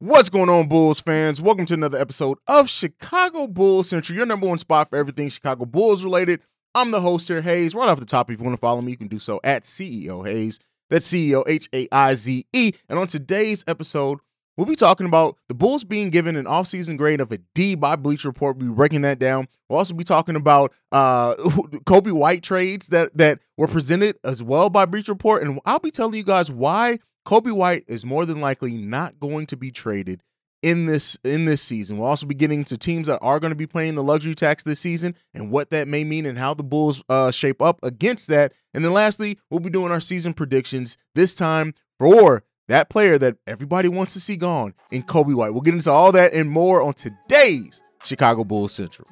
What's going on, Bulls fans? Welcome to another episode of Chicago Bulls Central, your number one spot for everything Chicago Bulls related. I'm the host here, Hayes. Right off the top, if you want to follow me, you can do so at CEO Hayes. That's CEO H-A-I-Z-E. And on today's episode, we'll be talking about the Bulls being given an offseason grade of a D by Bleacher Report. We'll be breaking that down. We'll also be talking about Kobe White trades that were presented as well by Bleacher Report. And I'll be telling you guys why Kobe White is more than likely not going to be traded in this season. We'll also be getting to teams that are going to be playing the luxury tax this season and what that may mean and how the Bulls shape up against that. And then lastly, we'll be doing our season predictions this time for that player that everybody wants to see gone in Kobe White. We'll get into all that and more on today's Chicago Bulls Central.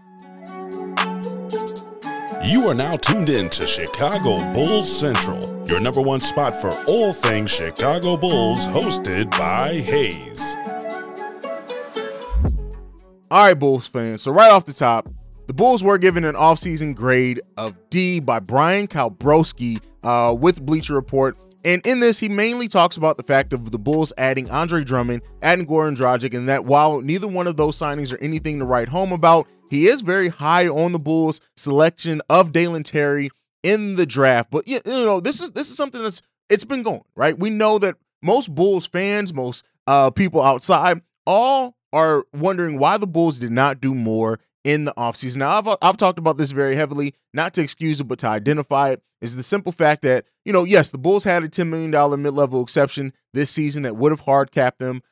You are now tuned in to Chicago Bulls Central, your number one spot for all things Chicago Bulls, hosted by Hayes. All right, Bulls fans. So right off the top, the Bulls were given an offseason grade of D by Brian Kalbroski with Bleacher Report. And in this, he mainly talks about the fact of the Bulls adding Andre Drummond, adding Goran Dragić, and that while neither one of those signings are anything to write home about, he is very high on the Bulls' selection of Dalen Terry in the draft. But you know, this is something that's been going right. We know that most Bulls fans, most people outside, all are wondering why the Bulls did not do more in the offseason. Now, I've talked about this very heavily, not to excuse it, but to identify it, is the simple fact that, you know, yes, the Bulls had a $10 million mid-level exception this season that would have hard capped them,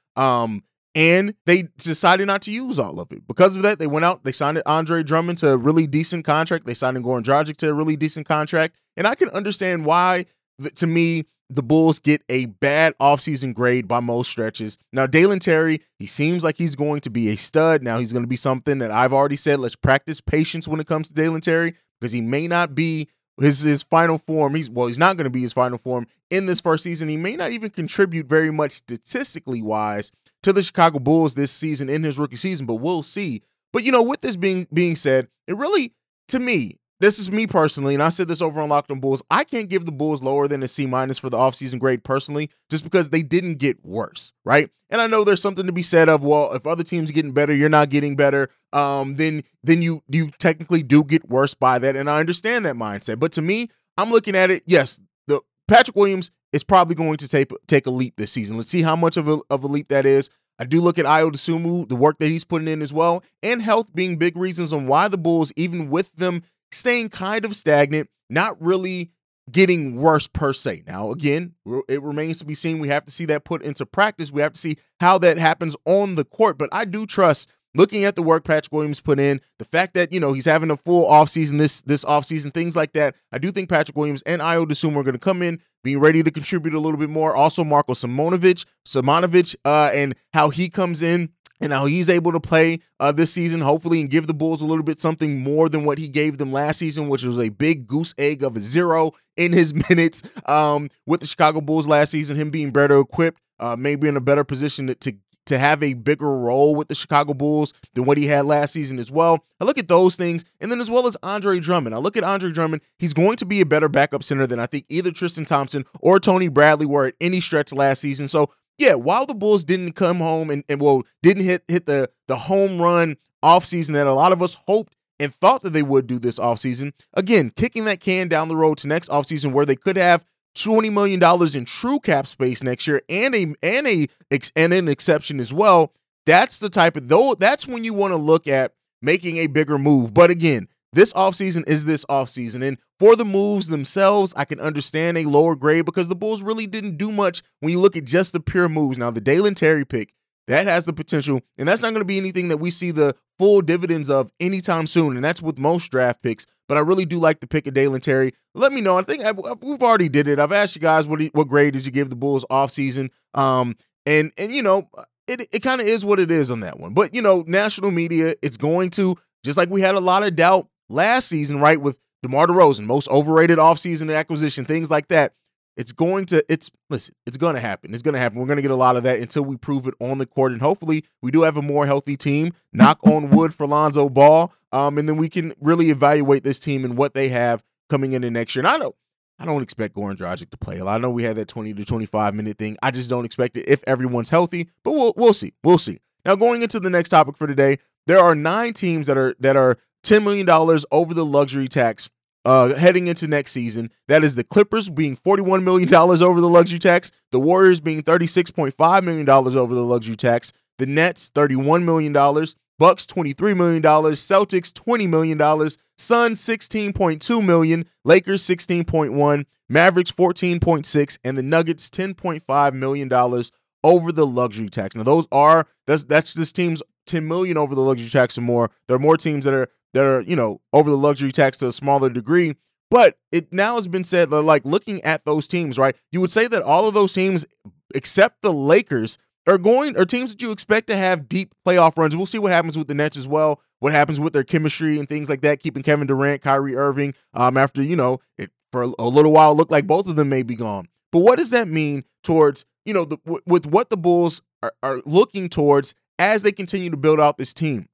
and they decided not to use all of it. Because of that, they went out, they signed Andre Drummond to a really decent contract, they signed Goran Dragić to a really decent contract, and I can understand why, to me, the Bulls get a bad offseason grade by most stretches. Now, Dalen Terry, he seems like he's going to be a stud. Now, he's going to be something that I've already said. Let's practice patience when it comes to Dalen Terry, because he may not be his final form. He's not going to be his final form in this first season. He may not even contribute very much statistically wise to the Chicago Bulls this season in his rookie season, but we'll see. But, you know, with this being said, it really, to me, this is me personally, and I said this over on Locked on Bulls, I can't give the Bulls lower than a C- for the offseason grade personally, just because they didn't get worse, right? And I know there's something to be said of, well, if other teams are getting better, you're not getting better, then you technically do get worse by that, and I understand that mindset. But to me, I'm looking at it, yes, the Patrick Williams is probably going to take a leap this season. Let's see how much of a leap that is. I do look at Ayo Dosunmu, the work that he's putting in as well, and health being big reasons on why the Bulls, even with them staying kind of stagnant, not really getting worse per se. Now, again, it remains to be seen. We have to see that put into practice. We have to see how that happens on the court. But I do trust, looking at the work Patrick Williams put in, the fact that, you know, he's having a full offseason this offseason, things like that. I do think Patrick Williams and Ayo Dosunmu are going to come in being ready to contribute a little bit more. Also, Marko Simonović, and how he comes in and how he's able to play this season, hopefully, and give the Bulls a little bit something more than what he gave them last season, which was a big goose egg of a zero in his minutes with the Chicago Bulls last season. Him being better equipped, maybe in a better position to have a bigger role with the Chicago Bulls than what he had last season as well. I look at those things, and then as well as Andre Drummond. I look at Andre Drummond. He's going to be a better backup center than I think either Tristan Thompson or Tony Bradley were at any stretch last season. So, yeah, while the Bulls didn't come home and didn't hit the home run offseason that a lot of us hoped and thought that they would do this offseason, again, kicking that can down the road to next offseason where they could have $20 million in true cap space next year and an exception as well. That's the type of, though, that's when you want to look at making a bigger move. But again, this offseason is this offseason, and for the moves themselves, I can understand a lower grade because the Bulls really didn't do much when you look at just the pure moves. Now, the Dalen Terry pick, that has the potential, and that's not going to be anything that we see the full dividends of anytime soon, and that's with most draft picks, but I really do like the pick of Dalen Terry. Let me know. I think we've already did it. I've asked you guys, what grade did you give the Bulls offseason? And you know, it kind of is what it is on that one. But, you know, national media, it's going to, just like we had a lot of doubt last season, right, with DeMar DeRozan, most overrated offseason acquisition, things like that. It's going to happen. It's going to happen. We're going to get a lot of that until we prove it on the court. And hopefully we do have a more healthy team, knock on wood for Lonzo Ball. And then we can really evaluate this team and what they have coming into next year. And I know I don't expect Goran Dragić to play a lot. I know we had that 20 to 25 minute thing. I just don't expect it if everyone's healthy, but we'll see. We'll see. Now, going into the next topic for today, there are 9 teams that are $10 million over the luxury tax heading into next season. That is the Clippers being $41 million over the luxury tax, the Warriors being $36.5 million over the luxury tax, the Nets $31 million, Bucks $23 million, Celtics $20 million, Suns $16.2 million, Lakers $16.1, Mavericks $14.6, and the Nuggets $10.5 million over the luxury tax. Now, that's this team's $10 million over the luxury tax and more. There are more teams that are, you know, over the luxury tax to a smaller degree. But it now has been said, like, looking at those teams, right, you would say that all of those teams, except the Lakers, are teams that you expect to have deep playoff runs. We'll see what happens with the Nets as well, what happens with their chemistry and things like that, keeping Kevin Durant, Kyrie Irving, after, you know, it, for a little while, it looked like both of them may be gone. But what does that mean towards, you know, with what the Bulls are looking towards as they continue to build out this team?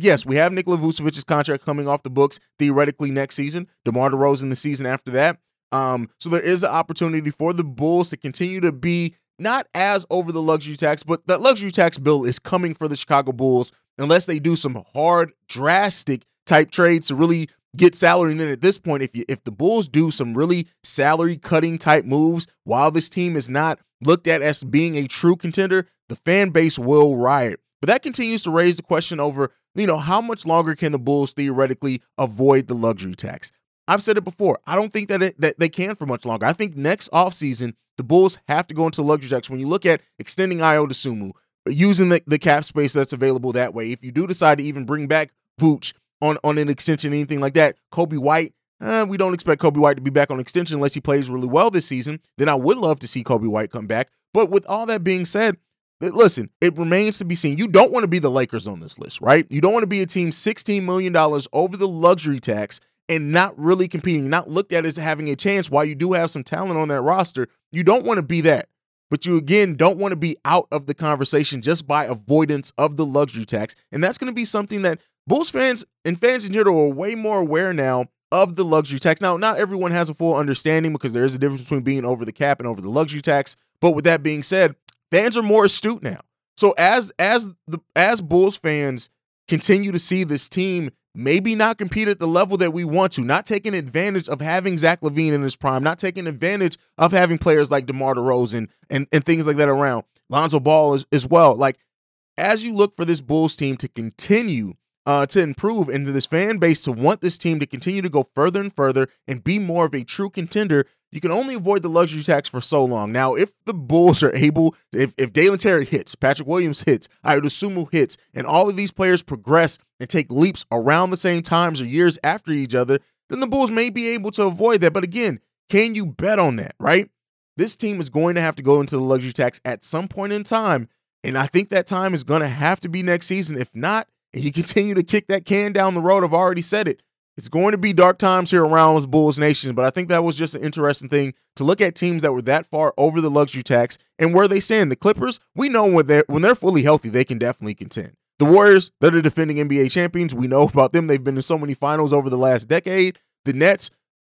Yes, we have Nikola Vucevic's contract coming off the books theoretically next season, DeMar DeRozan the season after that. So there is an opportunity for the Bulls to continue to be not as over the luxury tax, but that luxury tax bill is coming for the Chicago Bulls unless they do some hard, drastic type trades to really get salary. And then at this point, if the Bulls do some really salary cutting type moves while this team is not looked at as being a true contender, the fan base will riot. But that continues to raise the question over, you know, how much longer can the Bulls theoretically avoid the luxury tax? I've said it before. I don't think that they can for much longer. I think next offseason, the Bulls have to go into luxury tax. When you look at extending Ayo Dosunmu, using the cap space that's available that way, if you do decide to even bring back Vooch on an extension, anything like that, Kobe White, we don't expect Kobe White to be back on extension unless he plays really well this season. Then I would love to see Kobe White come back. But with all that being said, listen, it remains to be seen. You don't want to be the Lakers on this list, right? You don't want to be a team $16 million over the luxury tax and not really competing, not looked at as having a chance while you do have some talent on that roster. You don't want to be that. But you, again, don't want to be out of the conversation just by avoidance of the luxury tax. And that's going to be something that Bulls fans and fans in general are way more aware now of the luxury tax. Now, not everyone has a full understanding because there is a difference between being over the cap and over the luxury tax. But with that being said, fans are more astute now. So as Bulls fans continue to see this team maybe not compete at the level that we want to, not taking advantage of having Zach LaVine in his prime, not taking advantage of having players like DeMar DeRozan and things like that around, Lonzo Ball as well. Like, as you look for this Bulls team to continue to improve and to this fan base to want this team to continue to go further and further and be more of a true contender, you can only avoid the luxury tax for so long. Now, if the Bulls are able, if Dalen Terry hits, Patrick Williams hits, Ayo Dosunmu hits, and all of these players progress and take leaps around the same times or years after each other, then the Bulls may be able to avoid that. But again, can you bet on that, right? This team is going to have to go into the luxury tax at some point in time, and I think that time is going to have to be next season. If not, and you continue to kick that can down the road, I've already said it, it's going to be dark times here around Bulls Nation, but I think that was just an interesting thing to look at teams that were that far over the luxury tax and where they stand. The Clippers, we know when they're fully healthy, they can definitely contend. The Warriors, they're the defending NBA champions. We know about them. They've been in so many finals over the last decade. The Nets,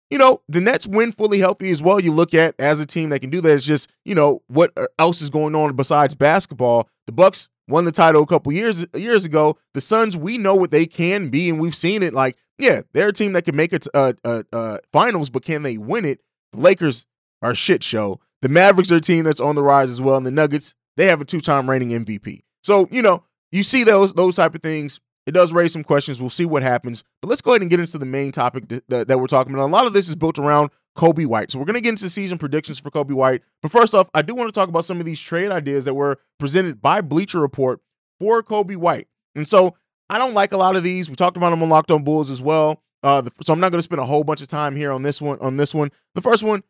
you know, the Nets when fully healthy as well. You look at as a team that can do that. It's just, you know, what else is going on besides basketball? The Bucks won the title a couple years ago. The Suns, we know what they can be, and we've seen it. Like, yeah, they're a team that can make it to finals, but can they win it? The Lakers are a shit show. The Mavericks are a team that's on the rise as well, and the Nuggets, they have a two-time reigning MVP. So, you know, you see those type of things. It does raise some questions. We'll see what happens. But let's go ahead and get into the main topic that we're talking about. A lot of this is built around Kobe White. So we're going to get into season predictions for Kobe White. But first off, I do want to talk about some of these trade ideas that were presented by Bleacher Report for Kobe White. And so I don't like a lot of these. We talked about them on Locked On Bulls as well. So I'm not going to spend a whole bunch of time here on this one. The first one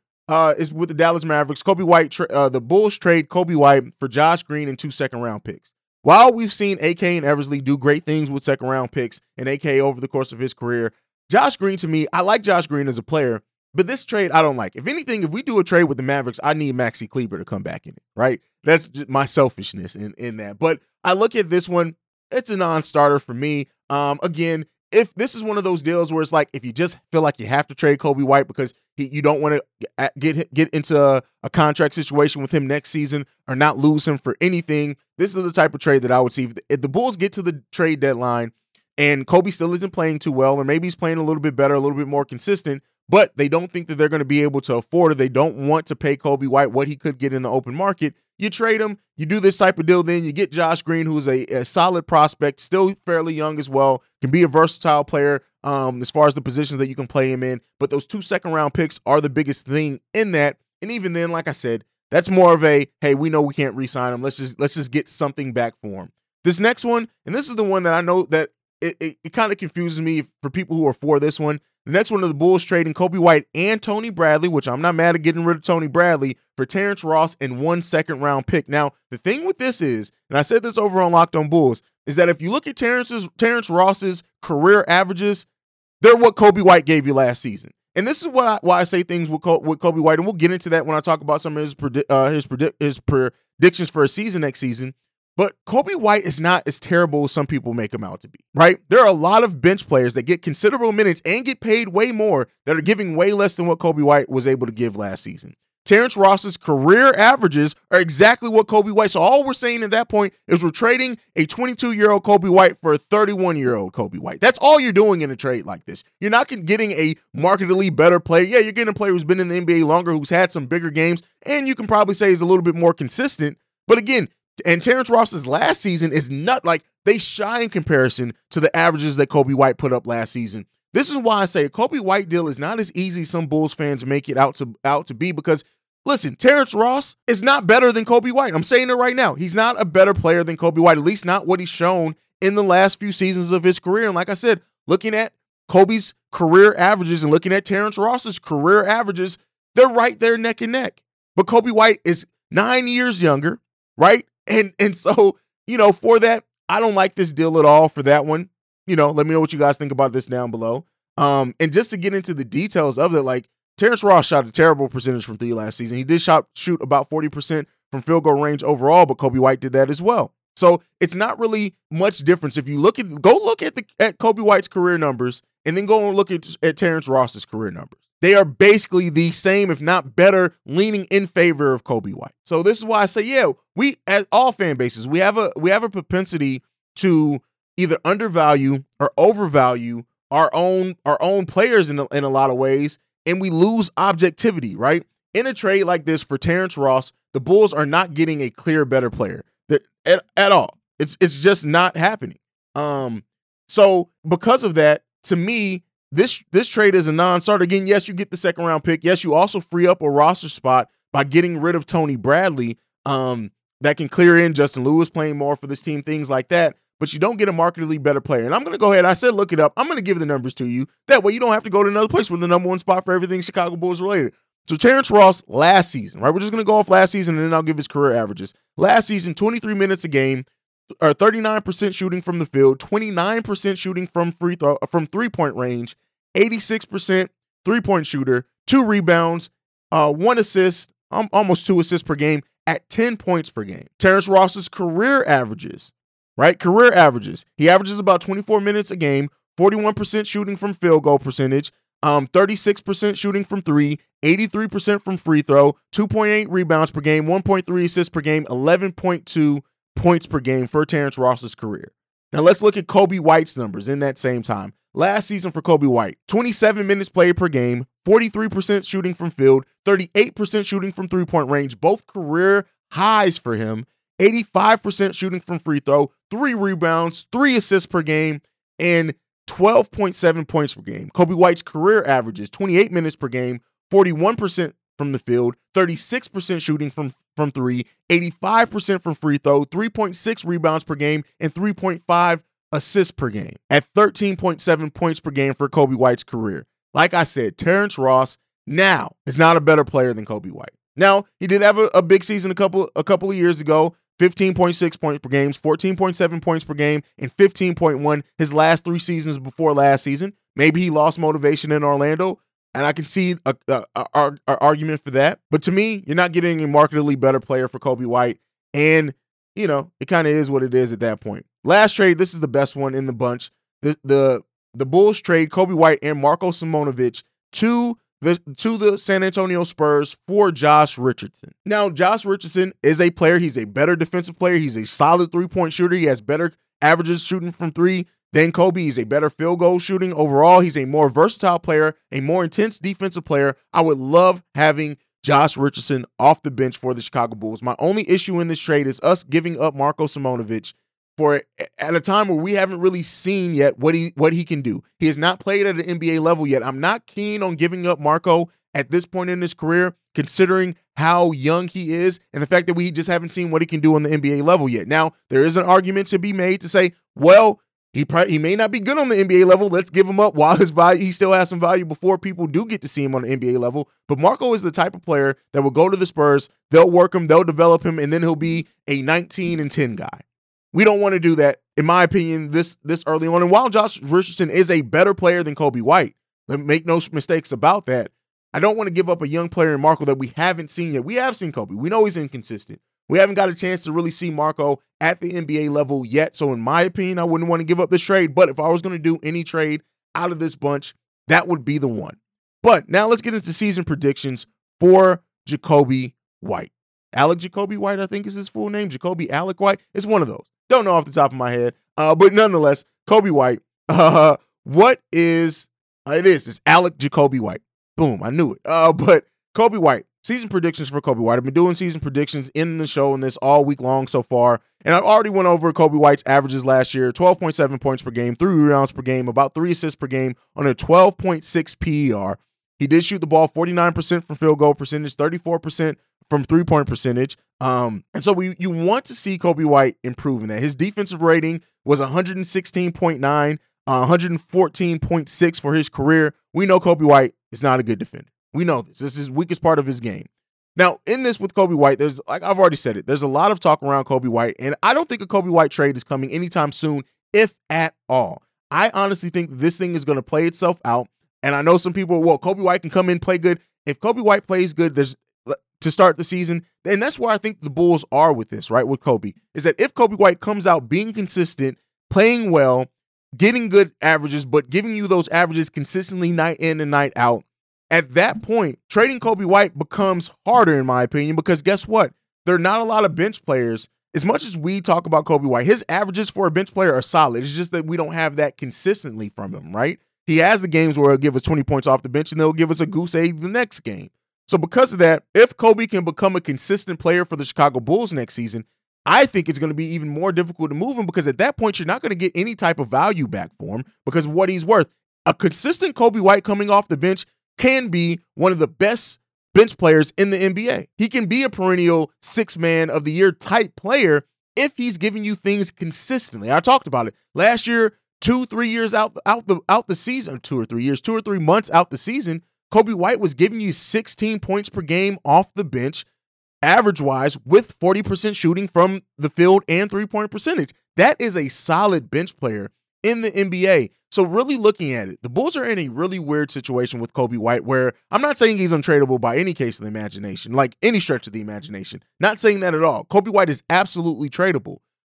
is with the Dallas Mavericks. Kobe White, the Bulls trade Kobe White for Josh Green and 2 second-round picks. While we've seen AK and Eversley do great things with second-round picks and AK over the course of his career, Josh Green, to me, I like Josh Green as a player, but this trade I don't like. If anything, if we do a trade with the Mavericks, I need Maxi Kleber to come back in it, right? That's just my selfishness in that. But I look at this one. It's a non-starter for me. Again, if this is one of those deals where it's like, if you just feel like you have to trade Kobe White because you don't want to get into a contract situation with him next season or not lose him for anything, this is the type of trade that I would see. If the Bulls get to the trade deadline and Kobe still isn't playing too well, or maybe he's playing a little bit better, a little bit more consistent, but they don't think that they're going to be able to afford it, they don't want to pay Kobe White what he could get in the open market, you trade him, you do this type of deal, then you get Josh Green, who's a solid prospect, still fairly young as well, can be a versatile player as far as the positions that you can play him in. But those 2 second-round picks are the biggest thing in that. And even then, like I said, that's more of a, hey, we know we can't re-sign him. Let's just get something back for him. This next one, and this is the one that I know that it kind of confuses me for people who are for this one. The next one of the Bulls trading Kobe White and Tony Bradley, which I'm not mad at getting rid of Tony Bradley, for Terrence Ross and 1 second-round pick. Now, the thing with this is, and I said this over on Locked on Bulls, is that if you look at Terrence Ross's career averages, they're what Kobe White gave you last season. And this is what why I say things with Kobe White, and we'll get into that when I talk about some of his predictions for a season next season. But Kobe White is not as terrible as some people make him out to be, right? There are a lot of bench players that get considerable minutes and get paid way more that are giving way less than what Kobe White was able to give last season. Terrence Ross's career averages are exactly what Kobe White. So all we're saying at that point is we're trading a 22-year-old Kobe White for a 31-year-old Kobe White. That's all you're doing in a trade like this. You're not getting a markedly better player. Yeah, you're getting a player who's been in the NBA longer, who's had some bigger games, and you can probably say is a little bit more consistent. But again, and Terrence Ross's last season is not like they shy in comparison to the averages that Kobe White put up last season. This is why I say a Kobe White deal is not as easy as some Bulls fans make it out to be, because, listen, Terrence Ross is not better than Kobe White. I'm saying it right now. He's not a better player than Kobe White, at least not what he's shown in the last few seasons of his career. And like I said, looking at Kobe's career averages and looking at Terrence Ross's career averages, they're right there neck and neck. But Kobe White is 9 years younger, right? And so, you know, for that, I don't like this deal at all for that one. You know, let me know what you guys think about this down below. And just to get into the details of it, like, Terrence Ross shot a terrible percentage from three last season. He did shoot about 40% from field goal range overall, but Kobe White did that as well. So it's not really much difference. If you look at Kobe White's career numbers and then go and look at Terrence Ross's career numbers. They are basically the same, if not better, leaning in favor of Kobe White. So this is why I say, yeah, we, as all fan bases, we have a propensity to either undervalue or overvalue our own players in a lot of ways, and we lose objectivity, right? In a trade like this for Terrence Ross, the Bulls are not getting a clear better player at all. It's just not happening. So because of that, to me, this trade is a non-starter. Again, yes, you get the second-round pick. Yes, you also free up a roster spot by getting rid of Tony Bradley. That can clear in Justin Lewis playing more for this team, things like that. But you don't get a markedly better player. And I'm going to go ahead. I said look it up. I'm going to give the numbers to you. That way you don't have to go to another place with the number one spot for everything Chicago Bulls related. So Terrence Ross last season, right? We're just going to go off last season, and then I'll give his career averages. Last season, 23 minutes a game, or 39% shooting from the field, 29% shooting from three-point range, 86% three-point shooter, 2 rebounds, 1 assist, almost 2 assists per game at 10 points per game. Terrence Ross's career averages, right? Career averages. He averages about 24 minutes a game, 41% shooting from field goal percentage, 36% shooting from three, 83% from free throw, 2.8 rebounds per game, 1.3 assists per game, 11.2 points per game for Terrence Ross's career. Now let's look at Kobe White's numbers in that same time. Last season for Kobe White, 27 minutes played per game, 43% shooting from field, 38% shooting from three-point range, both career highs for him, 85% shooting from free throw, 3 rebounds, 3 assists per game, and 12.7 points per game. Kobe White's career averages, 28 minutes per game, 41% from the field, 36% shooting from three, 85% from free throw, 3.6 rebounds per game, and 3.5 assists per game at 13.7 points per game for Kobe White's career. Like I said, Terrence Ross now is not a better player than Kobe White. Now, he did have a big season a couple of years ago, 15.6 points per game, 14.7 points per game, and 15.1 his last 3 seasons before last season. Maybe he lost motivation in Orlando, and I can see an argument for that. But to me, you're not getting a markedly better player for Kobe White, and, you know, it kind of is what it is at that point. Last trade, this is the best one in the bunch. The the Bulls trade Kobe White and Marko Simonović to the San Antonio Spurs for Josh Richardson. Now, Josh Richardson is a player. He's a better defensive player. He's a solid three-point shooter. He has better averages shooting from three than Kobe. He's a better field goal shooting overall. He's a more versatile player, a more intense defensive player. I would love having Josh Richardson off the bench for the Chicago Bulls. My only issue in this trade is us giving up Marko Simonović for at a time where we haven't really seen yet what he can do. He has not played at an NBA level yet. I'm not keen on giving up Marko at this point in his career, considering how young he is and the fact that we just haven't seen what he can do on the NBA level yet. Now, there is an argument to be made to say, well, he may not be good on the NBA level. Let's give him up while he still has some value before people do get to see him on the NBA level. But Marko is the type of player that will go to the Spurs. They'll work him. They'll develop him. And then he'll be a 19-10 guy. We don't want to do that, in my opinion, this early on. And while Josh Richardson is a better player than Kobe White, make no mistakes about that, I don't want to give up a young player in Marko that we haven't seen yet. We have seen Kobe. We know he's inconsistent. We haven't got a chance to really see Marko at the NBA level yet. So in my opinion, I wouldn't want to give up this trade. But if I was going to do any trade out of this bunch, that would be the one. But now let's get into season predictions for Jacoby White. Alec Jacoby White, I think is his full name. Jacoby Alec White. It's one of those. Don't know off the top of my head. But nonetheless, Kobe White. It's Alec Jacoby White. Boom, I knew it. But Kobe White, season predictions for Kobe White. I've been doing season predictions in the show and this all week long so far. And I already went over Kobe White's averages last year, 12.7 points per game, 3 rebounds per game, about 3 assists per game on a 12.6 PER. He did shoot the ball 49% from field goal percentage, 34% from three-point percentage. And so you want to see Kobe White improving that. His defensive rating was 116.9, 114.6 for his career. We know Kobe White is not a good defender. We know this. This is the weakest part of his game. Now, in this with Kobe White, there's, like I've already said it, there's a lot of talk around Kobe White, and I don't think a Kobe White trade is coming anytime soon, if at all. I honestly think this thing is going to play itself out, and I know some people, well, Kobe White can come in, play good. If Kobe White plays good, there's to start the season, and that's where I think the Bulls are with this, right, with Kobe, is that if Kobe White comes out being consistent, playing well, getting good averages, but giving you those averages consistently night in and night out, at that point, trading Kobe White becomes harder, in my opinion, because guess what? There are not a lot of bench players. As much as we talk about Kobe White, his averages for a bench player are solid. It's just that we don't have that consistently from him, right? He has the games where he'll give us 20 points off the bench, and they'll give us a goose egg the next game. So because of that, if Kobe can become a consistent player for the Chicago Bulls next season, I think it's going to be even more difficult to move him, because at that point, you're not going to get any type of value back for him because of what he's worth. A consistent Kobe White coming off the bench can be one of the best bench players in the NBA. He can be a perennial six-man of the year type player if he's giving you things consistently. I talked about it last year, 2-3 years out the season, 2 or 3 months out the season. Kobe White was giving you 16 points per game off the bench, average-wise, with 40% shooting from the field and three-point percentage. That is a solid bench player in the NBA. So really looking at it, the Bulls are in a really weird situation with Kobe White, where I'm not saying he's untradeable by any case of the imagination, like any stretch of the imagination. Not saying that at all. Kobe White is absolutely tradeable.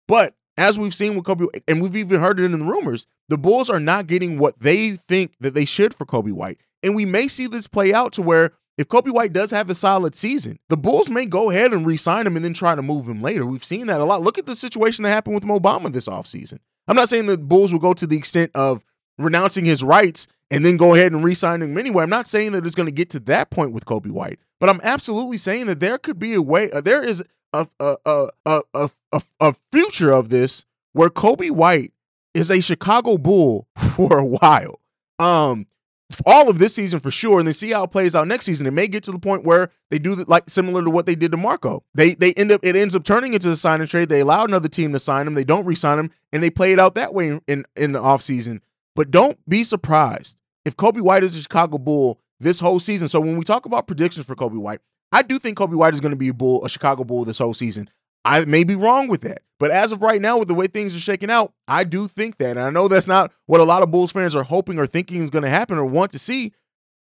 But as we've seen with Kobe, and we've even heard it in the rumors, the Bulls are not getting what they think that they should for Kobe White. And we may see this play out to where if Kobe White does have a solid season, the Bulls may go ahead and re-sign him and then try to move him later. We've seen that a lot. Look at the situation that happened with Mo Bamba this offseason. I'm not saying the Bulls will go to the extent of renouncing his rights and then go ahead and re-sign him anyway. I'm not saying that it's going to get to that point with Kobe White, but I'm absolutely saying that there could be a way, there is a future of this where Kobe White is a Chicago Bull for a while. All of this season for sure, and then see how it plays out next season. It may get to the point where they do like similar to what they did to Marko. It ends up turning into a sign and trade. They allow another team to sign him. They don't re-sign him, and they play it out that way in the offseason. But don't be surprised if Kobe White is a Chicago Bull this whole season. So when we talk about predictions for Kobe White, I do think Kobe White is going to be a Chicago Bull this whole season. I may be wrong with that, but as of right now, with the way things are shaking out, I do think that. And I know that's not what a lot of Bulls fans are hoping or thinking is going to happen or want to see,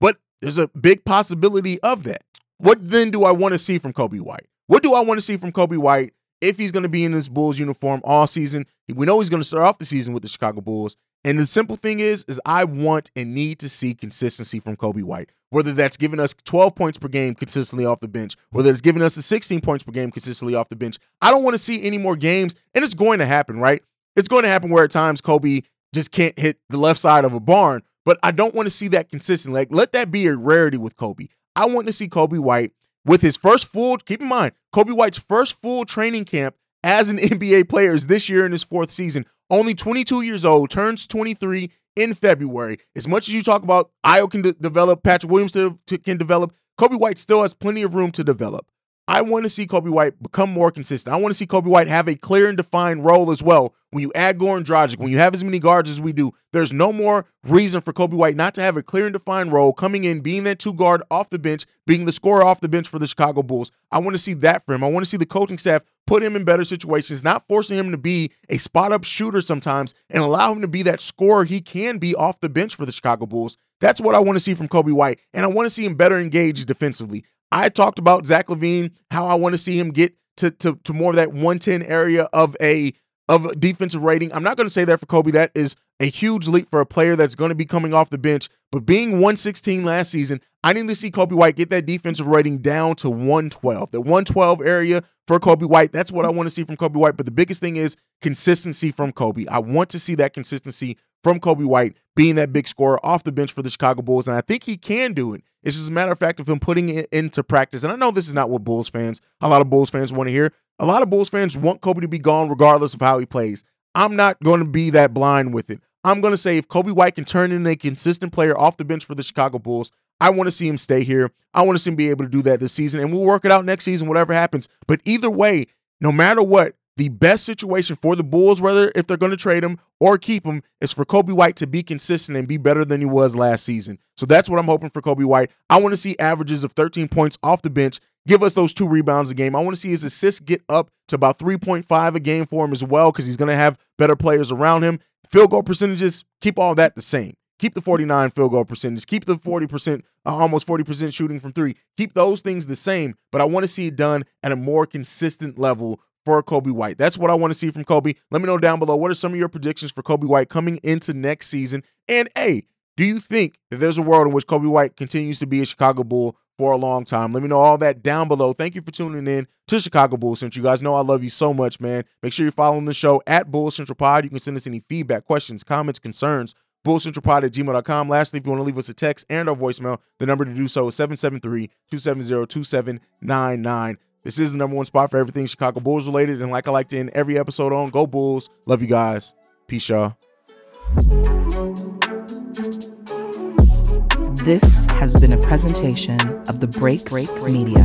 but there's a big possibility of that. What then do I want to see from Kobe White? What do I want to see from Kobe White if he's going to be in this Bulls uniform all season. We know he's going to start off the season with the Chicago Bulls. And the simple thing is I want and need to see consistency from Kobe White, whether that's giving us 12 points per game consistently off the bench, whether it's giving us the 16 points per game consistently off the bench. I don't want to see any more games, and it's going to happen, right? It's going to happen where at times Kobe just can't hit the left side of a barn, but I don't want to see that consistently. Like, let that be a rarity with Kobe. I want to see Kobe White with his first full, keep in mind, Kobe White's first full training camp as an NBA player is this year in his fourth season. Only 22 years old, turns 23 in February. As much as you talk about Ayo can develop, Patrick Williams can develop, Kobe White still has plenty of room to develop. I want to see Kobe White become more consistent. I want to see Kobe White have a clear and defined role as well. When you add Goran Dragić, when you have as many guards as we do, there's no more reason for Kobe White not to have a clear and defined role coming in, being that two guard off the bench, being the scorer off the bench for the Chicago Bulls. I want to see that for him. I want to see the coaching staff put him in better situations, not forcing him to be a spot-up shooter sometimes and allow him to be that scorer he can be off the bench for the Chicago Bulls. That's what I want to see from Kobe White, and I want to see him better engaged defensively. I talked about Zach LaVine, how I want to see him get to more of that 110 area of a defensive rating. I'm not going to say that for Kobe. That is a huge leap for a player that's going to be coming off the bench. But being 116 last season, I need to see Kobe White get that defensive rating down to 112. The 112 area for Kobe White, that's what I want to see from Kobe White. But the biggest thing is consistency from Kobe. I want to see that consistency from Kobe White being that big scorer off the bench for the Chicago Bulls. And I think he can do it. It's just a matter of fact of him putting it into practice. And I know this is not what Bulls fans, a lot of Bulls fans want to hear. A lot of Bulls fans want Kobe to be gone regardless of how he plays. I'm not going to be that blind with it. I'm going to say if Kobe White can turn into a consistent player off the bench for the Chicago Bulls, I want to see him stay here. I want to see him be able to do that this season. And we'll work it out next season, whatever happens. But either way, no matter what, the best situation for the Bulls, whether if they're going to trade him or keep him, is for Kobe White to be consistent and be better than he was last season. So that's what I'm hoping for Kobe White. I want to see averages of 13 points off the bench. Give us those 2 rebounds a game. I want to see his assists get up to about 3.5 a game for him as well because he's going to have better players around him. Field goal percentages, keep all that the same. Keep the 49 field goal percentage. Keep the 40%, almost 40% shooting from 3. Keep those things the same, but I want to see it done at a more consistent level for Kobe White. That's what I want to see from Kobe. Let me know down below, what are some of your predictions for Kobe White coming into next season? And hey, do you think that there's a world in which Kobe White continues to be a Chicago Bull for a long time? Let me know all that down below. Thank you for tuning in to Chicago Bulls Central. You guys know I love you so much, man. Make sure you're following the show at Bulls Central Pod. You can send us any feedback, questions, comments, concerns, BullsCentralPod@gmail.com. Lastly, if you want to leave us a text and our voicemail, the number to do so is 773-270-2799. This is the #1 spot for everything Chicago Bulls related. And like I like to end every episode on, go Bulls. Love you guys. Peace, y'all. This has been a presentation of the Break Media.